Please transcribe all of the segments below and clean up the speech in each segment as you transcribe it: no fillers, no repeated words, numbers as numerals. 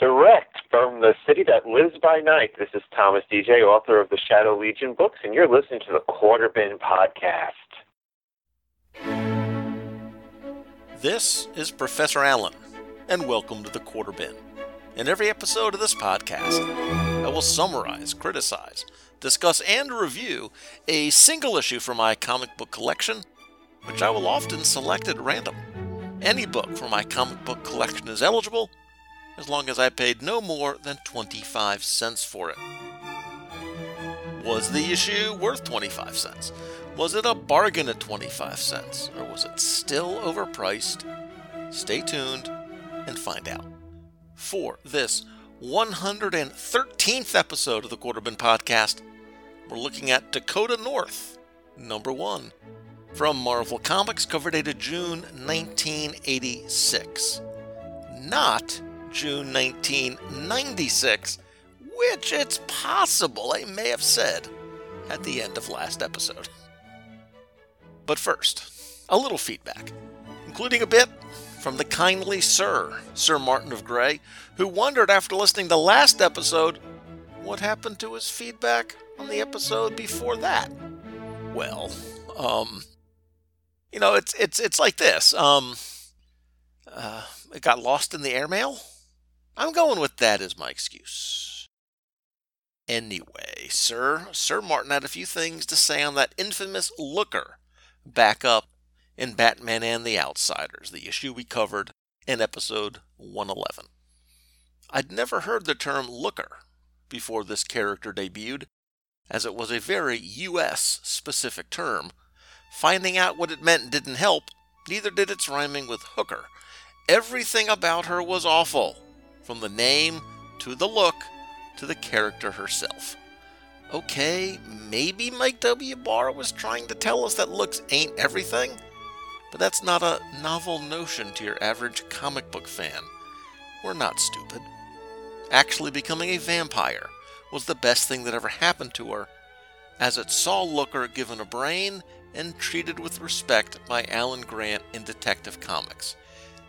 Direct from the city that lives by night, this is Thomas DJ, author of the Shadow Legion books, and you're listening to the Quarterbin Podcast. This is Professor Allen, and welcome to the Quarterbin. In every episode of this podcast, I will summarize, criticize, discuss, and review a single issue from my comic book collection, which I will often select at random. Any book from my comic book collection is eligible, as long as I paid no more than 25 cents for it. Was the issue worth 25 cents? Was it a bargain at 25 cents? Or was it still overpriced? Stay tuned and find out. For this 113th episode of the Quarterbin Podcast, we're looking at Dakota North, number 1, from Marvel Comics, cover dated June 1986. Not June 1996, which it's possible I may have said at the end of last episode. But first, a little feedback, including a bit from the kindly Sir Martin of Gray, who wondered after listening to last episode what happened to his feedback on the episode before that. Well, it's like this. It got lost in the airmail. I'm going with that as my excuse. Anyway, Sir Martin had a few things to say on that infamous Looker backup in Batman and the Outsiders, the issue we covered in episode 111. I'd never heard the term Looker before this character debuted, as it was a very U.S.-specific term. Finding out what it meant didn't help, neither did its rhyming with hooker. Everything about her was awful, from the name, to the look, to the character herself. Okay, maybe Mike W. Barr was trying to tell us that looks ain't everything, but that's not a novel notion to your average comic book fan. We're not stupid. Actually becoming a vampire was the best thing that ever happened to her, as it saw Looker given a brain and treated with respect by Alan Grant in Detective Comics.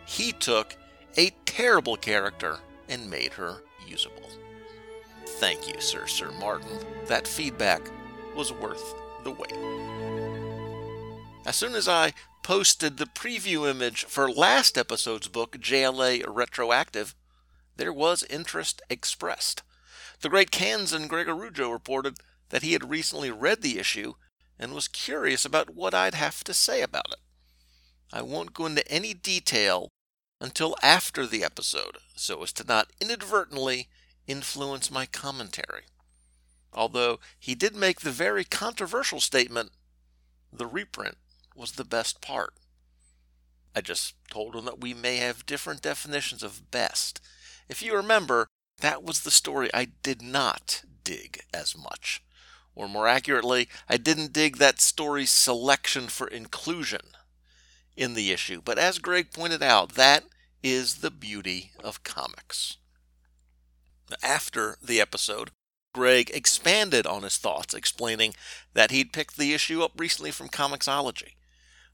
He took a terrible character and made her usable. Thank you, Sir Martin. That feedback was worth the wait. As soon as I posted the preview image for last episode's book, JLA Retroactive, there was interest expressed. The great Kansan Gregorujo reported that he had recently read the issue and was curious about what I'd have to say about it. I won't go into any detail until after the episode, so as to not inadvertently influence my commentary. Although he did make the very controversial statement, the reprint was the best part. I just told him that we may have different definitions of best. If you remember, that was the story I did not dig as much. Or more accurately, I didn't dig that story's selection for inclusion in the issue, but as Greg pointed out, that is the beauty of comics. After the episode, Greg expanded on his thoughts, explaining that he'd picked the issue up recently from Comixology.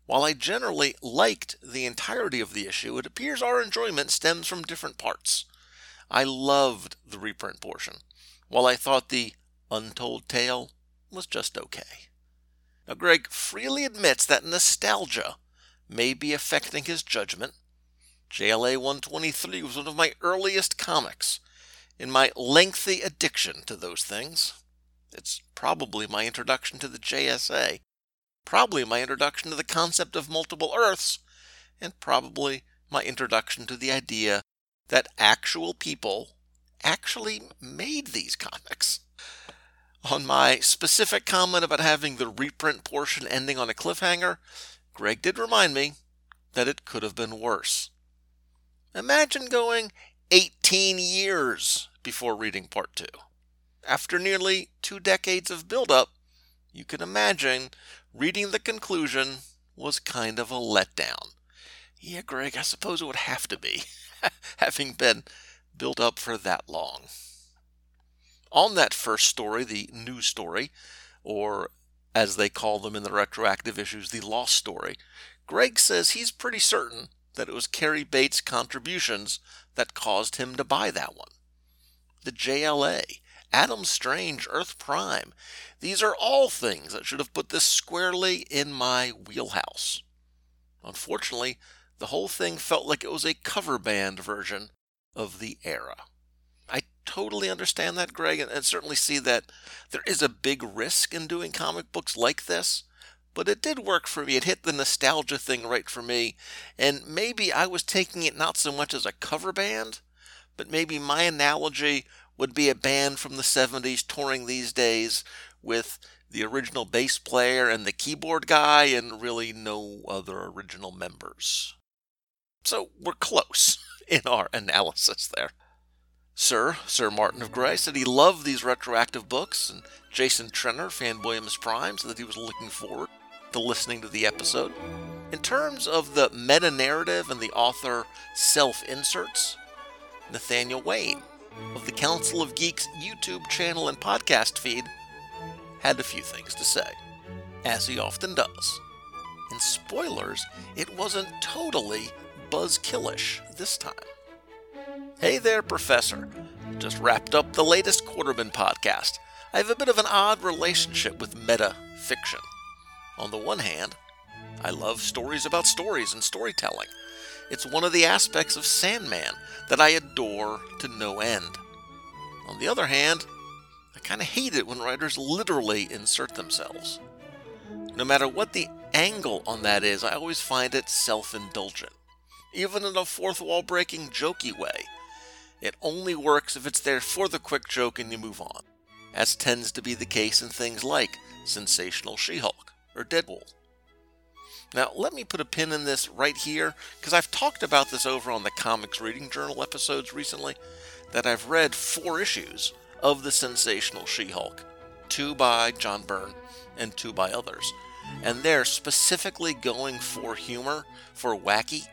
While I generally liked the entirety of the issue, it appears our enjoyment stems from different parts. I loved the reprint portion, while I thought the untold tale was just okay. Now, Greg freely admits that nostalgia may be affecting his judgment. JLA-123 was one of my earliest comics. In my lengthy addiction to those things, it's probably my introduction to the JSA, probably my introduction to the concept of multiple Earths, and probably my introduction to the idea that actual people actually made these comics. On my specific comment about having the reprint portion ending on a cliffhanger, Greg did remind me that it could have been worse. Imagine going 18 years before reading Part 2. After nearly 2 decades of build-up, you can imagine reading the conclusion was kind of a letdown. Yeah, Greg, I suppose it would have to be, having been built up for that long. On that first story, the new story, or as they call them in the retroactive issues, the lost story, Greg says he's pretty certain that it was Carrie Bates' contributions that caused him to buy that one. The JLA, Adam Strange, Earth Prime. These are all things that should have put this squarely in my wheelhouse. Unfortunately, the whole thing felt like it was a cover band version of the era. I totally understand that, Greg, and certainly see that there is a big risk in doing comic books like this, but it did work for me. It hit the nostalgia thing right for me, and maybe I was taking it not so much as a cover band, but maybe my analogy would be a band from the 70s touring these days with the original bass player and the keyboard guy and really no other original members. So we're close in our analysis there. Sir Martin of Gray, said he loved these retroactive books, and Jason Trenner, Fanboyamus Prime, said that he was looking forward to listening to the episode. In terms of the meta-narrative and the author self-inserts, Nathaniel Wayne of the Council of Geeks YouTube channel and podcast feed had a few things to say, as he often does. In spoilers, it wasn't totally buzzkillish this time. Hey there, Professor. Just wrapped up the latest Quarterbin podcast. I have a bit of an odd relationship with meta-fiction. On the one hand, I love stories about stories and storytelling. It's one of the aspects of Sandman that I adore to no end. On the other hand, I kind of hate it when writers literally insert themselves. No matter what the angle on that is, I always find it self-indulgent. Even in a fourth wall-breaking, jokey way. It only works if it's there for the quick joke and you move on, as tends to be the case in things like Sensational She-Hulk or Deadpool. Now, let me put a pin in this right here, because I've talked about this over on the Comics Reading Journal episodes recently, that I've read 4 issues of the Sensational She-Hulk, 2 by John Byrne and 2 by others, and they're specifically going for humor, for wacky.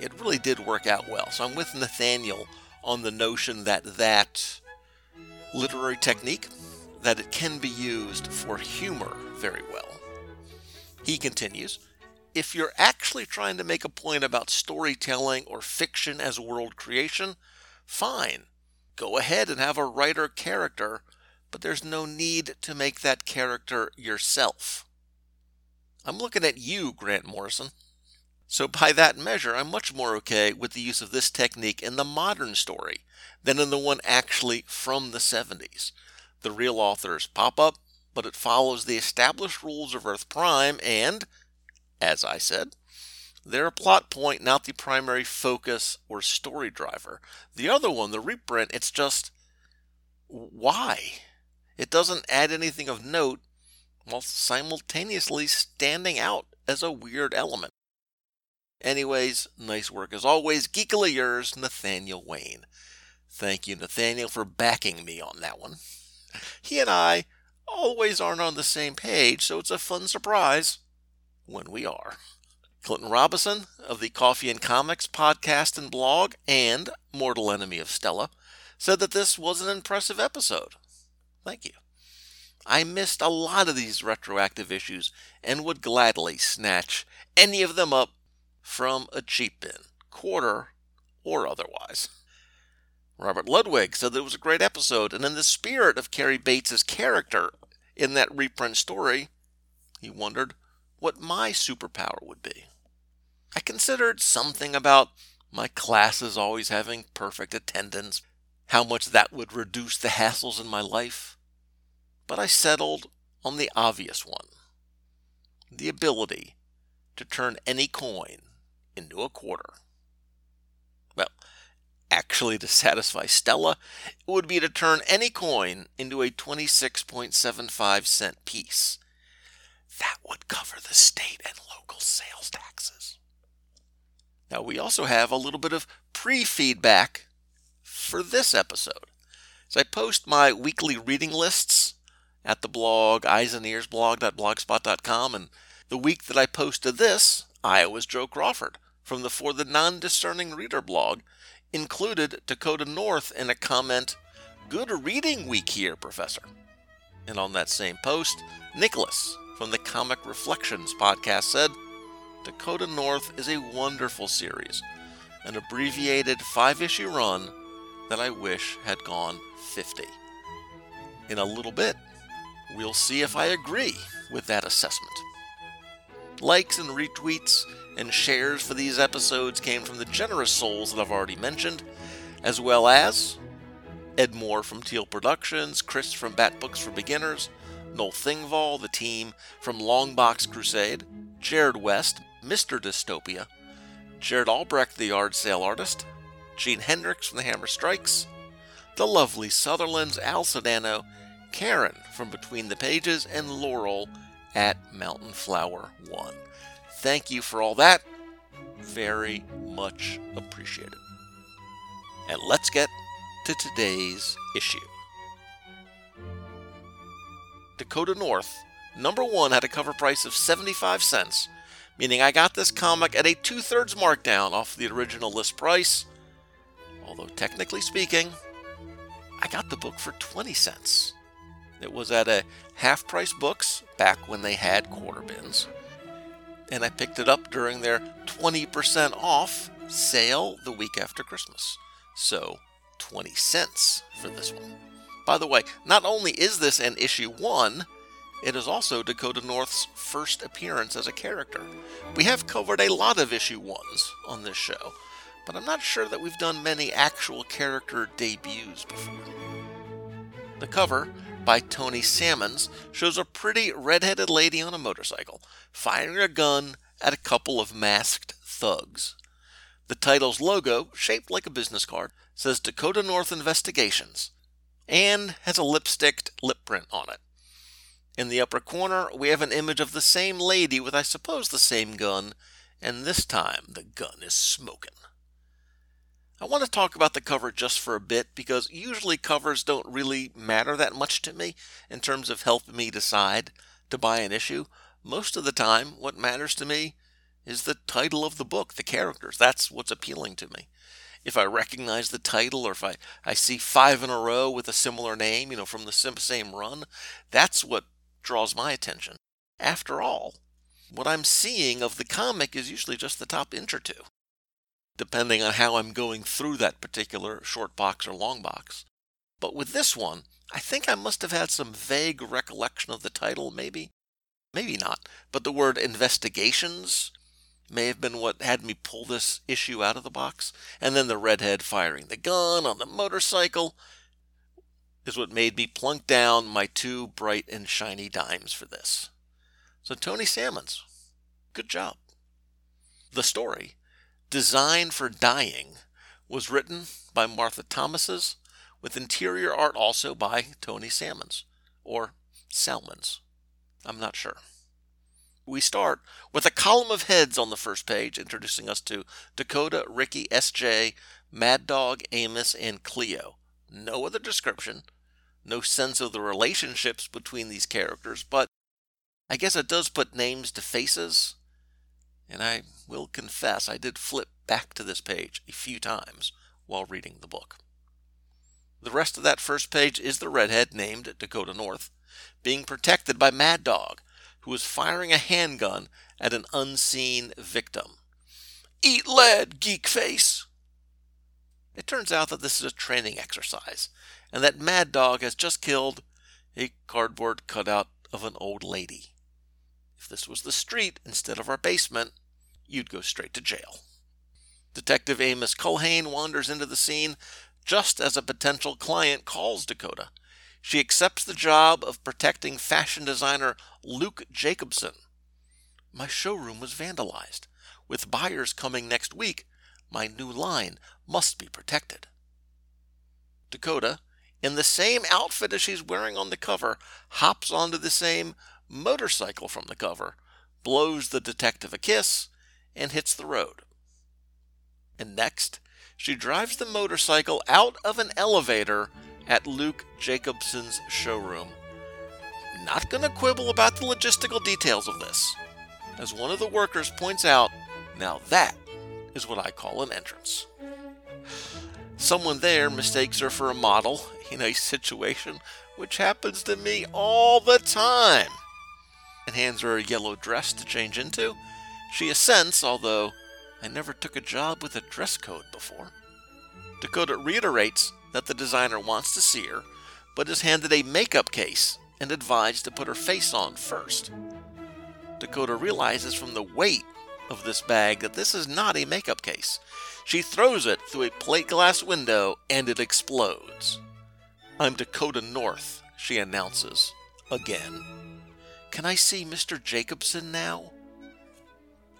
It really did work out well, so I'm with Nathaniel on the notion that literary technique, that it can be used for humor very well. He continues, if you're actually trying to make a point about storytelling or fiction as world creation, fine. Go ahead and have a writer character, but there's no need to make that character yourself. I'm looking at you, Grant Morrison. So by that measure, I'm much more okay with the use of this technique in the modern story than in the one actually from the 70s. The real authors pop up, but it follows the established rules of Earth Prime and, as I said, they're a plot point, not the primary focus or story driver. The other one, the reprint, it's just, why? It doesn't add anything of note while simultaneously standing out as a weird element. Anyways, nice work as always. Geekily yours, Nathaniel Wayne. Thank you, Nathaniel, for backing me on that one. He and I always aren't on the same page, so it's a fun surprise when we are. Clinton Robinson of the Coffee and Comics podcast and blog and mortal enemy of Stella said that this was an impressive episode. Thank you. I missed a lot of these retroactive issues and would gladly snatch any of them up from a cheap bin, quarter or otherwise. Robert Ludwig said that it was a great episode, and in the spirit of Carrie Bates' character in that reprint story, he wondered what my superpower would be. I considered something about my classes always having perfect attendance, how much that would reduce the hassles in my life, but I settled on the obvious one, the ability to turn any coin into a quarter. Well, actually, to satisfy Stella, it would be to turn any coin into a 26.75-cent piece. That would cover the state and local sales taxes. Now, we also have a little bit of pre-feedback for this episode. So I post my weekly reading lists at the blog, eyesandearsblog.blogspot.com, and the week that I posted this, Iowa's Joe Crawford from the For the Non-Discerning Reader blog included Dakota North in a comment, "Good reading week here, Professor." And on that same post, Nicholas from the Comic Reflections podcast said, Dakota North is a wonderful series. an abbreviated 5-issue run that I wish had gone 50. In a little bit, we'll see if I agree with that assessment. Likes and retweets and shares for these episodes came from the generous souls that I've already mentioned, as well as Ed Moore from Teal Productions, Chris from Bat Books for Beginners, Noel Thingvall, the team from Longbox Crusade, Jared West, Mr. Dystopia, Jared Albrecht, the Yard Sale Artist, Gene Hendricks from The Hammer Strikes, the lovely Sutherlands, Al Sedano, Karen from Between the Pages, and Laurel at Mountain Flower 1. Thank you for all that. Very much appreciated. And let's get to today's issue. Dakota North, number 1, had a cover price of 75 cents, meaning I got this comic at a 2/3 markdown off the original list price, although technically speaking, I got the book for 20 cents. It was at a half-price Books back when they had Quarterbins, and I picked it up during their 20% off sale the week after Christmas. So, 20 cents for this one. By the way, not only is this an issue 1, it is also Dakota North's first appearance as a character. We have covered a lot of issue 1s on this show, but I'm not sure that we've done many actual character debuts before. The cover, by Tony Sammons, shows a pretty red-headed lady on a motorcycle, firing a gun at a couple of masked thugs. The title's logo, shaped like a business card, says Dakota North Investigations, and has a lipsticked lip print on it. In the upper corner, we have an image of the same lady with, I suppose, the same gun, and this time the gun is smoking. I want to talk about the cover just for a bit, because usually covers don't really matter that much to me in terms of helping me decide to buy an issue. Most of the time, what matters to me is the title of the book, the characters. That's what's appealing to me. If I recognize the title, or if I see 5 in a row with a similar name, from the same run, that's what draws my attention. After all, what I'm seeing of the comic is usually just the top inch or two, depending on how I'm going through that particular short box or long box. But with this one, I think I must have had some vague recollection of the title, maybe not. But the word investigations may have been what had me pull this issue out of the box. And then the redhead firing the gun on the motorcycle is what made me plunk down my 2 bright and shiny dimes for this. So Tony Sammons, good job. The story, Design for Dying, was written by Martha Thomases, with interior art also by Tony Sammons, or Salmons, I'm not sure. We start with a column of heads on the first page, introducing us to Dakota, Ricky, SJ, Mad Dog, Amos, and Cleo. No other description, no sense of the relationships between these characters, but I guess it does put names to faces. And I will confess, I did flip back to this page a few times while reading the book. The rest of that first page is the redhead named Dakota North being protected by Mad Dog, who is firing a handgun at an unseen victim. Eat lead, geek face! It turns out that this is a training exercise, and that Mad Dog has just killed a cardboard cutout of an old lady. If this was the street instead of our basement, you'd go straight to jail. Detective Amos Culhane wanders into the scene just as a potential client calls Dakota. She accepts the job of protecting fashion designer Luke Jacobson. My showroom was vandalized. With buyers coming next week, my new line must be protected. Dakota, in the same outfit as she's wearing on the cover, hops onto the same motorcycle from the cover, blows the detective a kiss, and hits the road. And next, she drives the motorcycle out of an elevator at Luke Jacobson's showroom. Not gonna quibble about the logistical details of this. As one of the workers points out, now that is what I call an entrance. Someone there mistakes her for a model in a situation which happens to me all the time, and hands her a yellow dress to change into. She assents, although I never took a job with a dress code before. Dakota reiterates that the designer wants to see her, but is handed a makeup case and advised to put her face on first. Dakota realizes from the weight of this bag that this is not a makeup case. She throws it through a plate glass window and it explodes. "I'm Dakota North," she announces again. "Can I see Mr. Jacobson now?"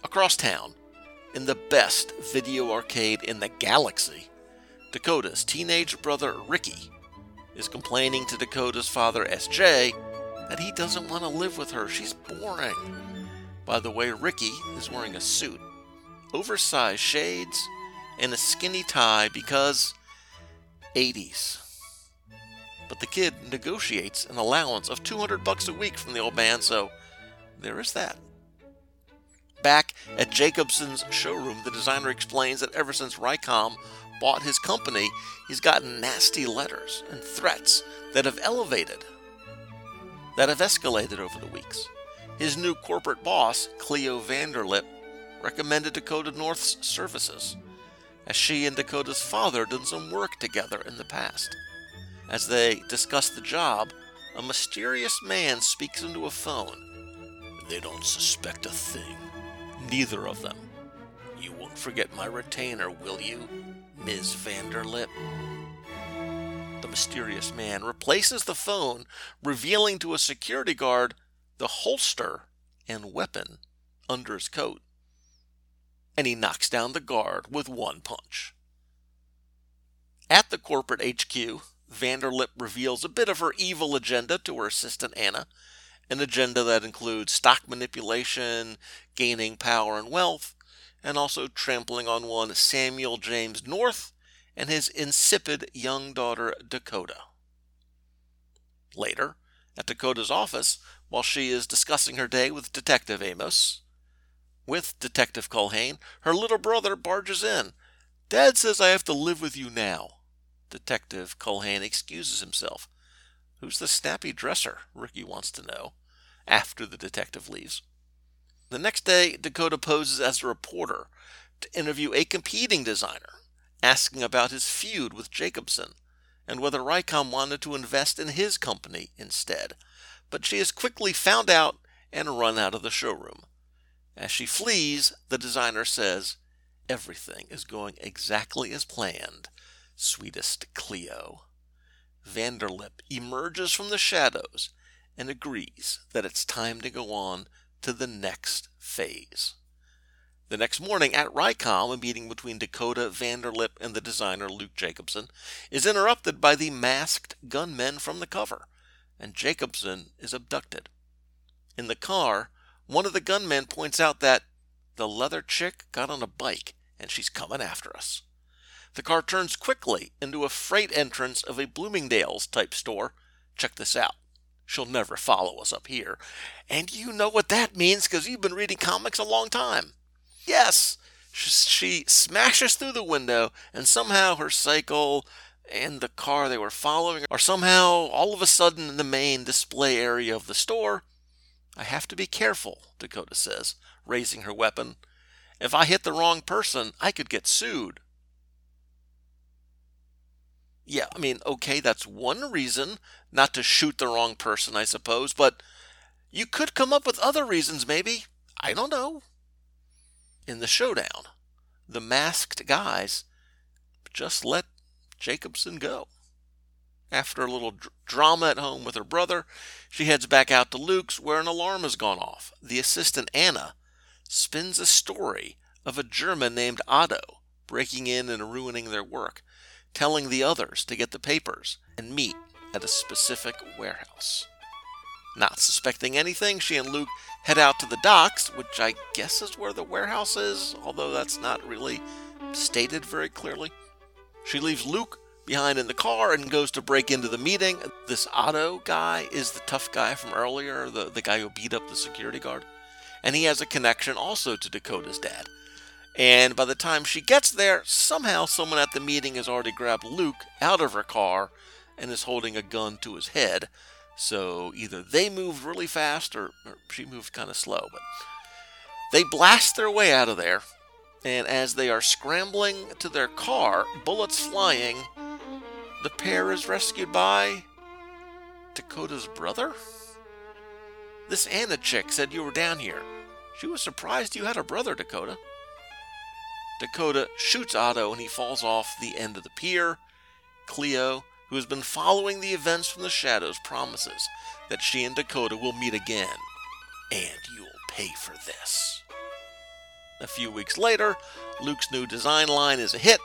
Across town, in the best video arcade in the galaxy, Dakota's teenage brother Ricky is complaining to Dakota's father S.J. that he doesn't want to live with her. She's boring. By the way, Ricky is wearing a suit, oversized shades, and a skinny tie because 80s. But the kid negotiates an allowance of $200 a week from the old man, so there is that. Back at Jacobson's showroom, the designer explains that ever since RICOM bought his company, he's gotten nasty letters and threats that have escalated over the weeks. His new corporate boss, Cleo Vanderlip, recommended Dakota North's services, as she and Dakota's father did some work together in the past. As they discuss the job, a mysterious man speaks into a phone. "They don't suspect a thing, neither of them. You won't forget my retainer, will you, Ms. Vanderlip?" The mysterious man replaces the phone, revealing to a security guard the holster and weapon under his coat, and he knocks down the guard with one punch. At the corporate HQ, Vanderlip reveals a bit of her evil agenda to her assistant Anna, an agenda that includes stock manipulation, gaining power and wealth, and also trampling on one Samuel James North and his insipid young daughter Dakota. Later, at Dakota's office, while she is discussing her day with Detective Amos, with Detective Culhane, her little brother barges in. "Dad says I have to live with you now." Detective Culhane excuses himself. "Who's the snappy dresser?" Ricky wants to know, after the detective leaves. The next day, Dakota poses as a reporter to interview a competing designer, asking about his feud with Jacobson, and whether RICOM wanted to invest in his company instead. But she is quickly found out and run out of the showroom. As she flees, the designer says, "Everything is going exactly as planned, sweetest Cleo." Vanderlip emerges from the shadows and agrees that it's time to go on to the next phase. The next morning at RICOM, a meeting between Dakota Vanderlip and the designer Luke Jacobson is interrupted by the masked gunmen from the cover, and Jacobson is abducted. In the car, one of the gunmen points out that the leather chick got on a bike and she's coming after us. The car turns quickly into a freight entrance of a Bloomingdale's-type store. "Check this out. She'll never follow us up here. And you know what that means, because you've been reading comics a long time." Yes! She smashes through the window, and somehow her cycle and the car they were following are somehow all of a sudden in the main display area of the store. "I have to be careful," Dakota says, raising her weapon. "If I hit the wrong person, I could get sued." Yeah, I mean, okay, that's one reason not to shoot the wrong person, I suppose, but you could come up with other reasons, maybe. I don't know. In the showdown, the masked guys just let Jacobson go. After a little drama at home with her brother, she heads back out to Luke's, where an alarm has gone off. The assistant, Anna, spins a story of a German named Otto breaking in and ruining their work, telling the others to get the papers and meet at a specific warehouse. Not suspecting anything, she and Luke head out to the docks, which I guess is where the warehouse is, although that's not really stated very clearly. She leaves Luke behind in the car and goes to break into the meeting. This Otto guy is the tough guy from earlier, the guy who beat up the security guard, and he has a connection also to Dakota's dad. And by the time she gets there, somehow someone at the meeting has already grabbed Luke out of her car and is holding a gun to his head. So either they moved really fast or she moved kind of slow. But they blast their way out of there and as they are scrambling to their car, bullets flying, the pair is rescued by Dakota's brother? This Anna chick said you were down here. She was surprised you had a brother, Dakota. Dakota shoots Otto and he falls off the end of the pier. Cleo, who has been following the events from the shadows, promises that she and Dakota will meet again. And you'll pay for this. A few weeks later, Luke's new design line is a hit,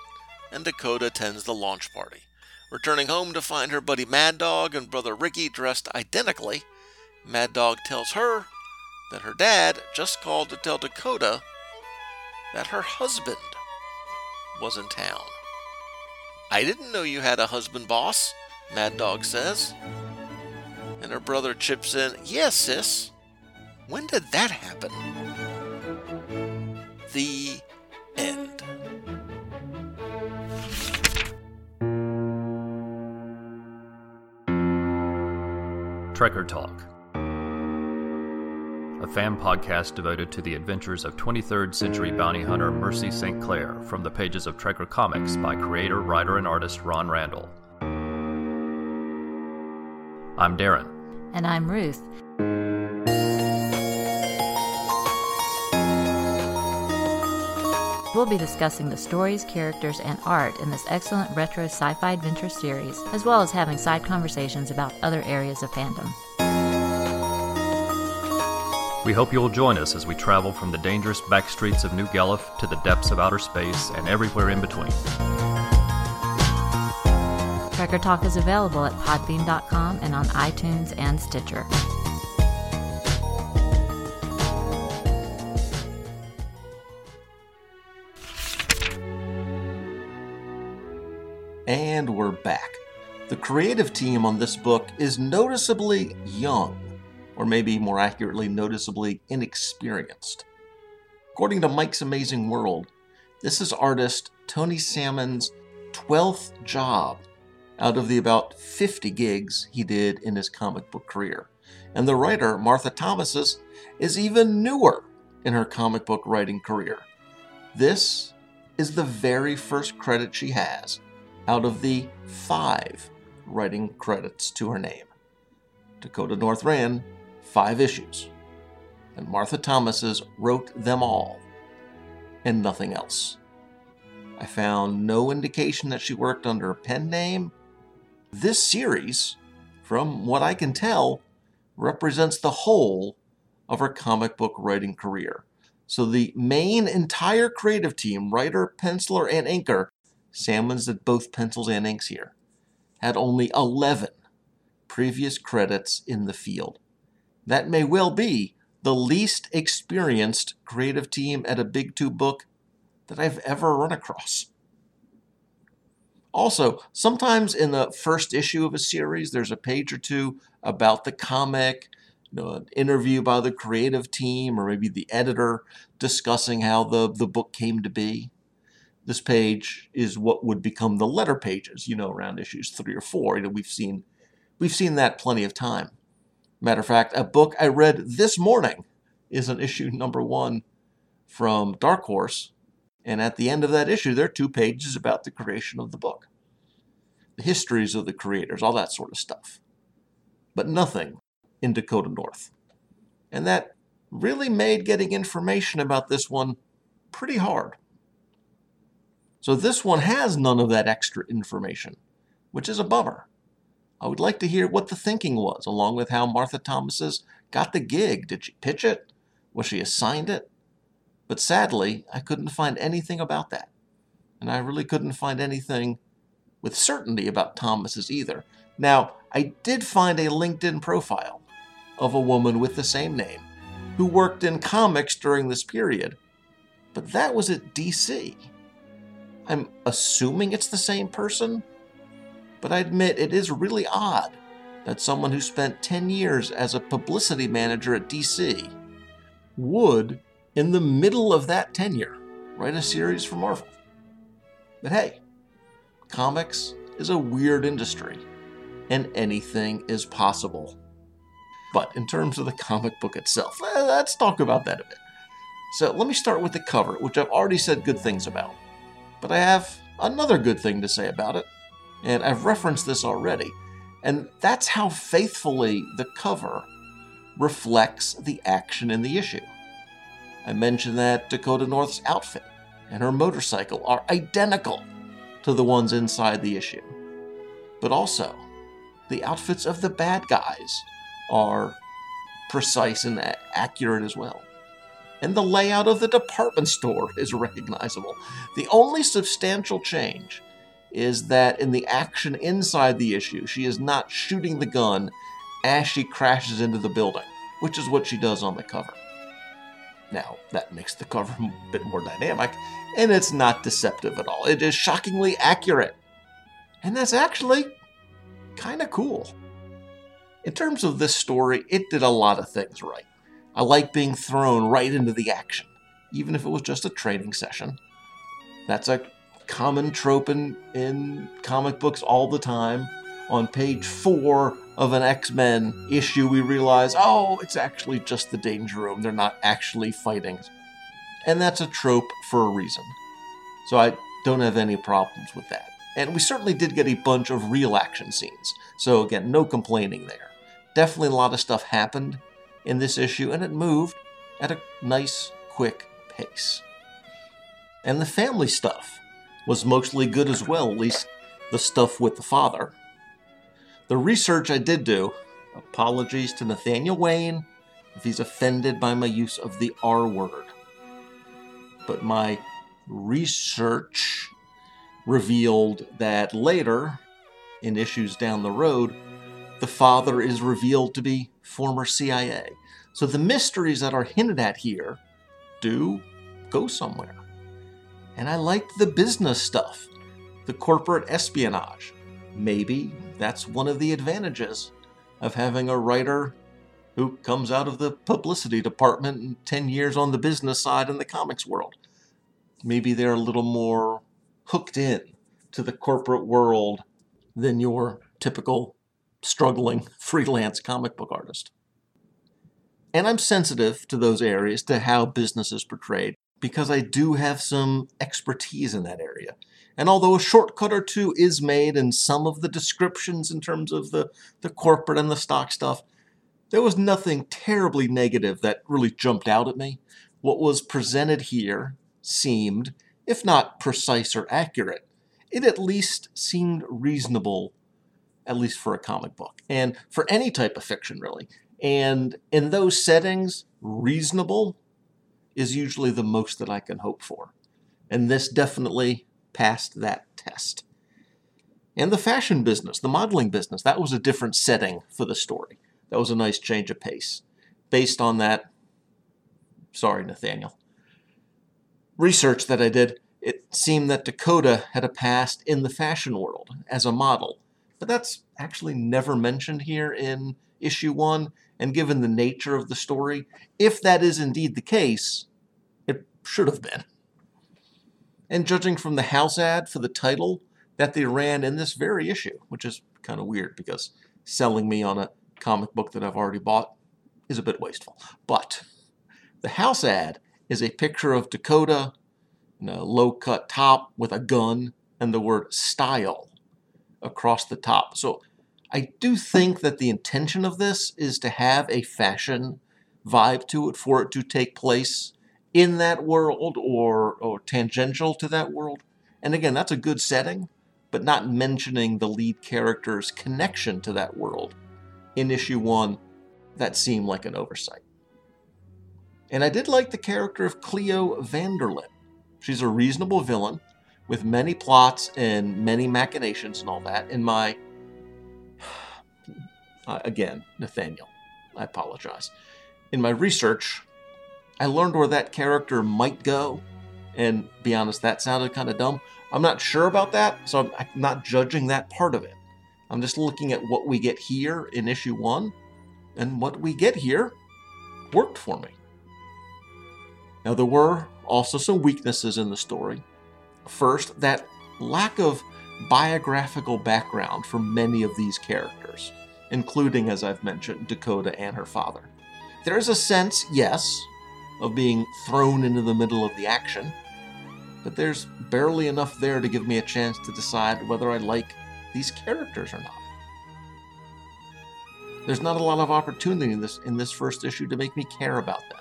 and Dakota attends the launch party, returning home to find her buddy Mad Dog and brother Ricky dressed identically. Mad Dog tells her that her dad just called to tell Dakota that her husband was in town. I didn't know you had a husband, boss, Mad Dog says. And her brother chips in, "Yeah, sis. When did that happen?" The end. Trekker Talk, a fan podcast devoted to the adventures of 23rd century bounty hunter Mercy St. Clair from the pages of Trekker Comics by creator, writer, and artist Ron Randall. I'm Darren. And I'm Ruth. We'll be discussing the stories, characters, and art in this excellent retro sci-fi adventure series, as well as having side conversations about other areas of fandom. We hope you'll join us as we travel from the dangerous backstreets of New Gallif to the depths of outer space and everywhere in between. Trekker Talk is available at podbean.com and on iTunes and Stitcher. And we're back. The creative team on this book is noticeably young, or maybe more accurately, noticeably inexperienced. According to Mike's Amazing World, this is artist Tony Sammons' 12th job out of the about 50 gigs he did in his comic book career. And the writer, Martha Thomases, is even newer in her comic book writing career. This is the very first credit she has out of the 5 writing credits to her name. Dakota North ran 5 issues, and Martha Thomases wrote them all, and nothing else. I found no indication that she worked under a pen name. This series, from what I can tell, represents the whole of her comic book writing career. So the main entire creative team, writer, penciler, and inker, Sammons did both pencils and inks here, had only 11 previous credits in the field. That may well be the least experienced creative team at a Big Two book that I've ever run across. Also, sometimes in the first issue of a series, there's a page or two about the comic, an interview by the creative team or maybe the editor discussing how the book came to be. This page is what would become the letter pages, around issues 3 or 4. We've seen that plenty of time. Matter of fact, a book I read this morning is an issue number 1 from Dark Horse, and at the end of that issue, there are 2 pages about the creation of the book, the histories of the creators, all that sort of stuff. But nothing in Dakota North. And that really made getting information about this one pretty hard. So this one has none of that extra information, which is a bummer. I would like to hear what the thinking was, along with how Martha Thomases got the gig. Did she pitch it? Was she assigned it? But sadly, I couldn't find anything about that. And I really couldn't find anything with certainty about Thomases either. Now, I did find a LinkedIn profile of a woman with the same name who worked in comics during this period, but that was at DC. I'm assuming it's the same person, but I admit it is really odd that someone who spent 10 years as a publicity manager at DC would, in the middle of that tenure, write a series for Marvel. But hey, comics is a weird industry, and anything is possible. But in terms of the comic book itself, let's talk about that a bit. So let me start with the cover, which I've already said good things about. But I have another good thing to say about it, and I've referenced this already, and that's how faithfully the cover reflects the action in the issue. I mentioned that Dakota North's outfit and her motorcycle are identical to the ones inside the issue. But also, the outfits of the bad guys are precise and accurate as well. And the layout of the department store is recognizable. The only substantial change is that in the action inside the issue, she is not shooting the gun as she crashes into the building, which is what she does on the cover. Now, that makes the cover a bit more dynamic, and it's not deceptive at all. It is shockingly accurate. And that's actually kind of cool. In terms of this story, it did a lot of things right. I like being thrown right into the action, even if it was just a training session. That's a common trope in comic books all the time. On page 4 of an X-Men issue, we realize, oh, it's actually just the Danger Room. They're not actually fighting. And that's a trope for a reason. So I don't have any problems with that. And we certainly did get a bunch of real action scenes. So again, no complaining there. Definitely a lot of stuff happened in this issue, and it moved at a nice, quick pace. And the family stuff was mostly good as well, at least the stuff with the father. The research I did do, apologies to Nathaniel Wayne if he's offended by my use of the R word, but my research revealed that later, in issues down the road, the father is revealed to be former CIA. So the mysteries that are hinted at here do go somewhere. And I liked the business stuff, the corporate espionage. Maybe that's one of the advantages of having a writer who comes out of the publicity department and 10 years on the business side in the comics world. Maybe they're a little more hooked in to the corporate world than your typical struggling freelance comic book artist. And I'm sensitive to those areas, to how business is portrayed, because I do have some expertise in that area. And although a shortcut or two is made in some of the descriptions in terms of the corporate and the stock stuff, there was nothing terribly negative that really jumped out at me. What was presented here seemed, if not precise or accurate, it at least seemed reasonable, at least for a comic book, and for any type of fiction, really. And in those settings, reasonable is usually the most that I can hope for. And this definitely passed that test. And the fashion business, the modeling business, that was a different setting for the story. That was a nice change of pace. Based on that, sorry, Nathaniel, research that I did, it seemed that Dakota had a past in the fashion world as a model. But that's actually never mentioned here in issue 1, and given the nature of the story, if that is indeed the case, it should have been. And judging from the house ad for the title that they ran in this very issue, which is kind of weird because selling me on a comic book that I've already bought is a bit wasteful. But the house ad is a picture of Dakota in a low-cut top with a gun and the word style across the top. So I do think that the intention of this is to have a fashion vibe to it, for it to take place in that world or tangential to that world. And again, that's a good setting, but not mentioning the lead character's connection to that world in issue 1, that seemed like an oversight. And I did like the character of Cleo Vanderlip. She's a reasonable villain, with many plots and many machinations and all that. In my, again, Nathaniel, I apologize. In my research, I learned where that character might go. And be honest, that sounded kind of dumb. I'm not sure about that, so I'm not judging that part of it. I'm just looking at what we get here in issue 1, and what we get here worked for me. Now, there were also some weaknesses in the story. First, that lack of biographical background for many of these characters, including, as I've mentioned, Dakota and her father. There is a sense, yes, of being thrown into the middle of the action, but there's barely enough there to give me a chance to decide whether I like these characters or not. There's not a lot of opportunity in this first issue to make me care about them.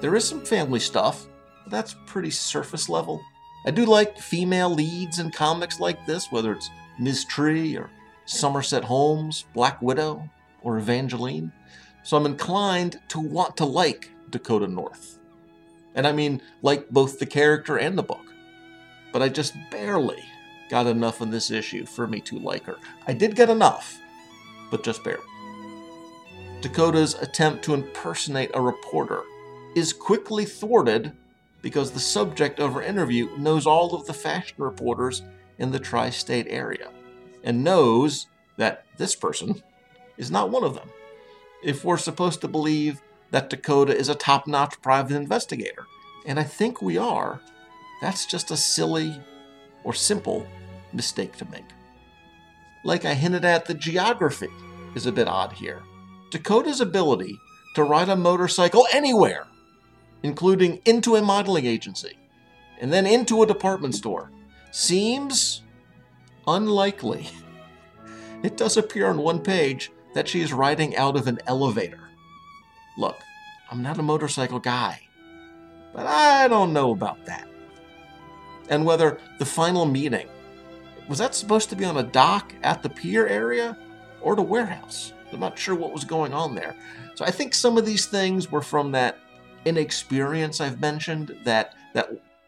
There is some family stuff, but that's pretty surface level. I do like female leads in comics like this, whether it's Ms. Tree or Somerset Holmes, Black Widow, or Evangeline, so I'm inclined to want to like Dakota North. And I mean like both the character and the book. But I just barely got enough in this issue for me to like her. I did get enough, but just barely. Dakota's attempt to impersonate a reporter is quickly thwarted because the subject of her interview knows all of the fashion reporters in the tri-state area and knows that this person is not one of them. If we're supposed to believe that Dakota is a top-notch private investigator, and I think we are, that's just a silly or simple mistake to make. Like I hinted at, the geography is a bit odd here. Dakota's ability to ride a motorcycle anywhere, including into a modeling agency, and then into a department store, seems unlikely. It does appear on one page that she is riding out of an elevator. Look, I'm not a motorcycle guy, but I don't know about that. And whether the final meeting, was that supposed to be on a dock at the pier area or the warehouse? I'm not sure what was going on there. So I think some of these things were from that inexperience I've mentioned, that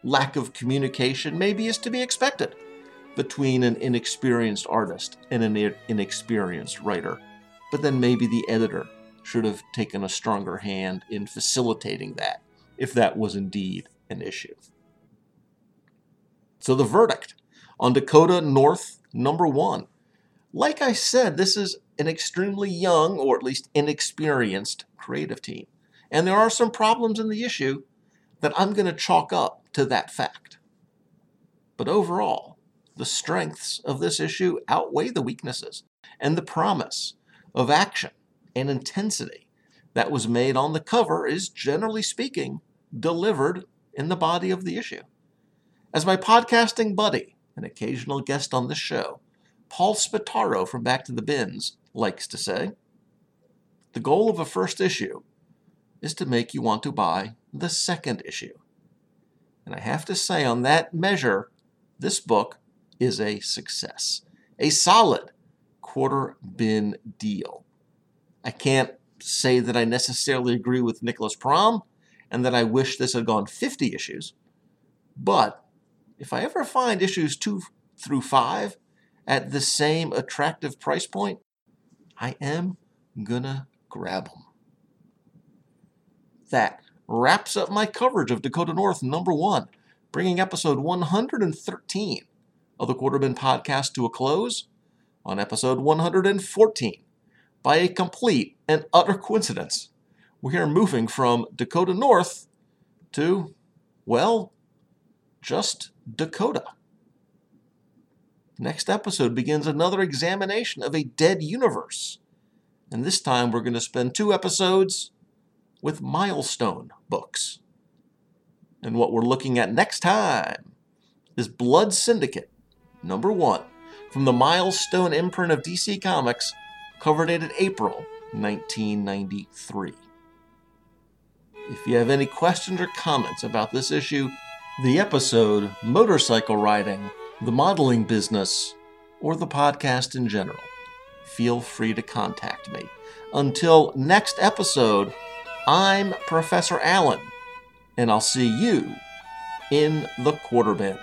lack of communication maybe is to be expected between an inexperienced artist and an inexperienced writer. But then maybe the editor should have taken a stronger hand in facilitating that, if that was indeed an issue. So the verdict on Dakota North #1. Like I said, this is an extremely young, or at least inexperienced, creative team. And there are some problems in the issue that I'm going to chalk up to that fact. But overall, the strengths of this issue outweigh the weaknesses, and the promise of action and intensity that was made on the cover is, generally speaking, delivered in the body of the issue. As my podcasting buddy, an occasional guest on this show, Paul Spataro from Back to the Bins likes to say, the goal of a first issue is to make you want to buy the second issue. And I have to say, on that measure, this book is a success. A solid Quarterbin deal. I can't say that I necessarily agree with Nicholas Prom and that I wish this had gone 50 issues, but if I ever find issues 2 through 5 at the same attractive price point, I am gonna grab them. That wraps up my coverage of Dakota North #1, bringing episode 113 of the Quarterbin podcast to a close. On episode 114, by a complete and utter coincidence, we are moving from Dakota North to, well, just Dakota. Next episode begins another examination of a dead universe, and this time we're going to spend 2 episodes with milestone books. And what we're looking at next time is Blood Syndicate #1. From the Milestone imprint of DC Comics, cover dated April 1993. If you have any questions or comments about this issue, the episode, motorcycle riding, the modeling business, or the podcast in general, feel free to contact me. Until next episode, I'm Professor Allen, and I'll see you in the Quarterbin.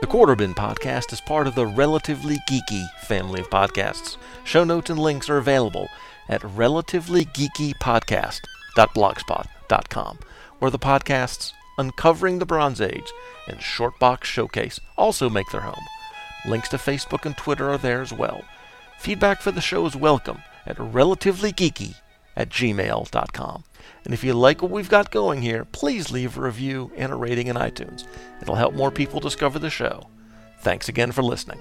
The Quarterbin podcast is part of the Relatively Geeky family of podcasts. Show notes and links are available at relativelygeekypodcast.blogspot.com, where the podcasts Uncovering the Bronze Age and Shortbox Showcase also make their home. Links to Facebook and Twitter are there as well. Feedback for the show is welcome at relativelygeeky at gmail.com. And if you like what we've got going here, please leave a review and a rating in iTunes. It'll help more people discover the show. Thanks again for listening.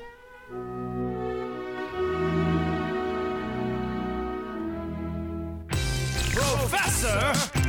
Professor!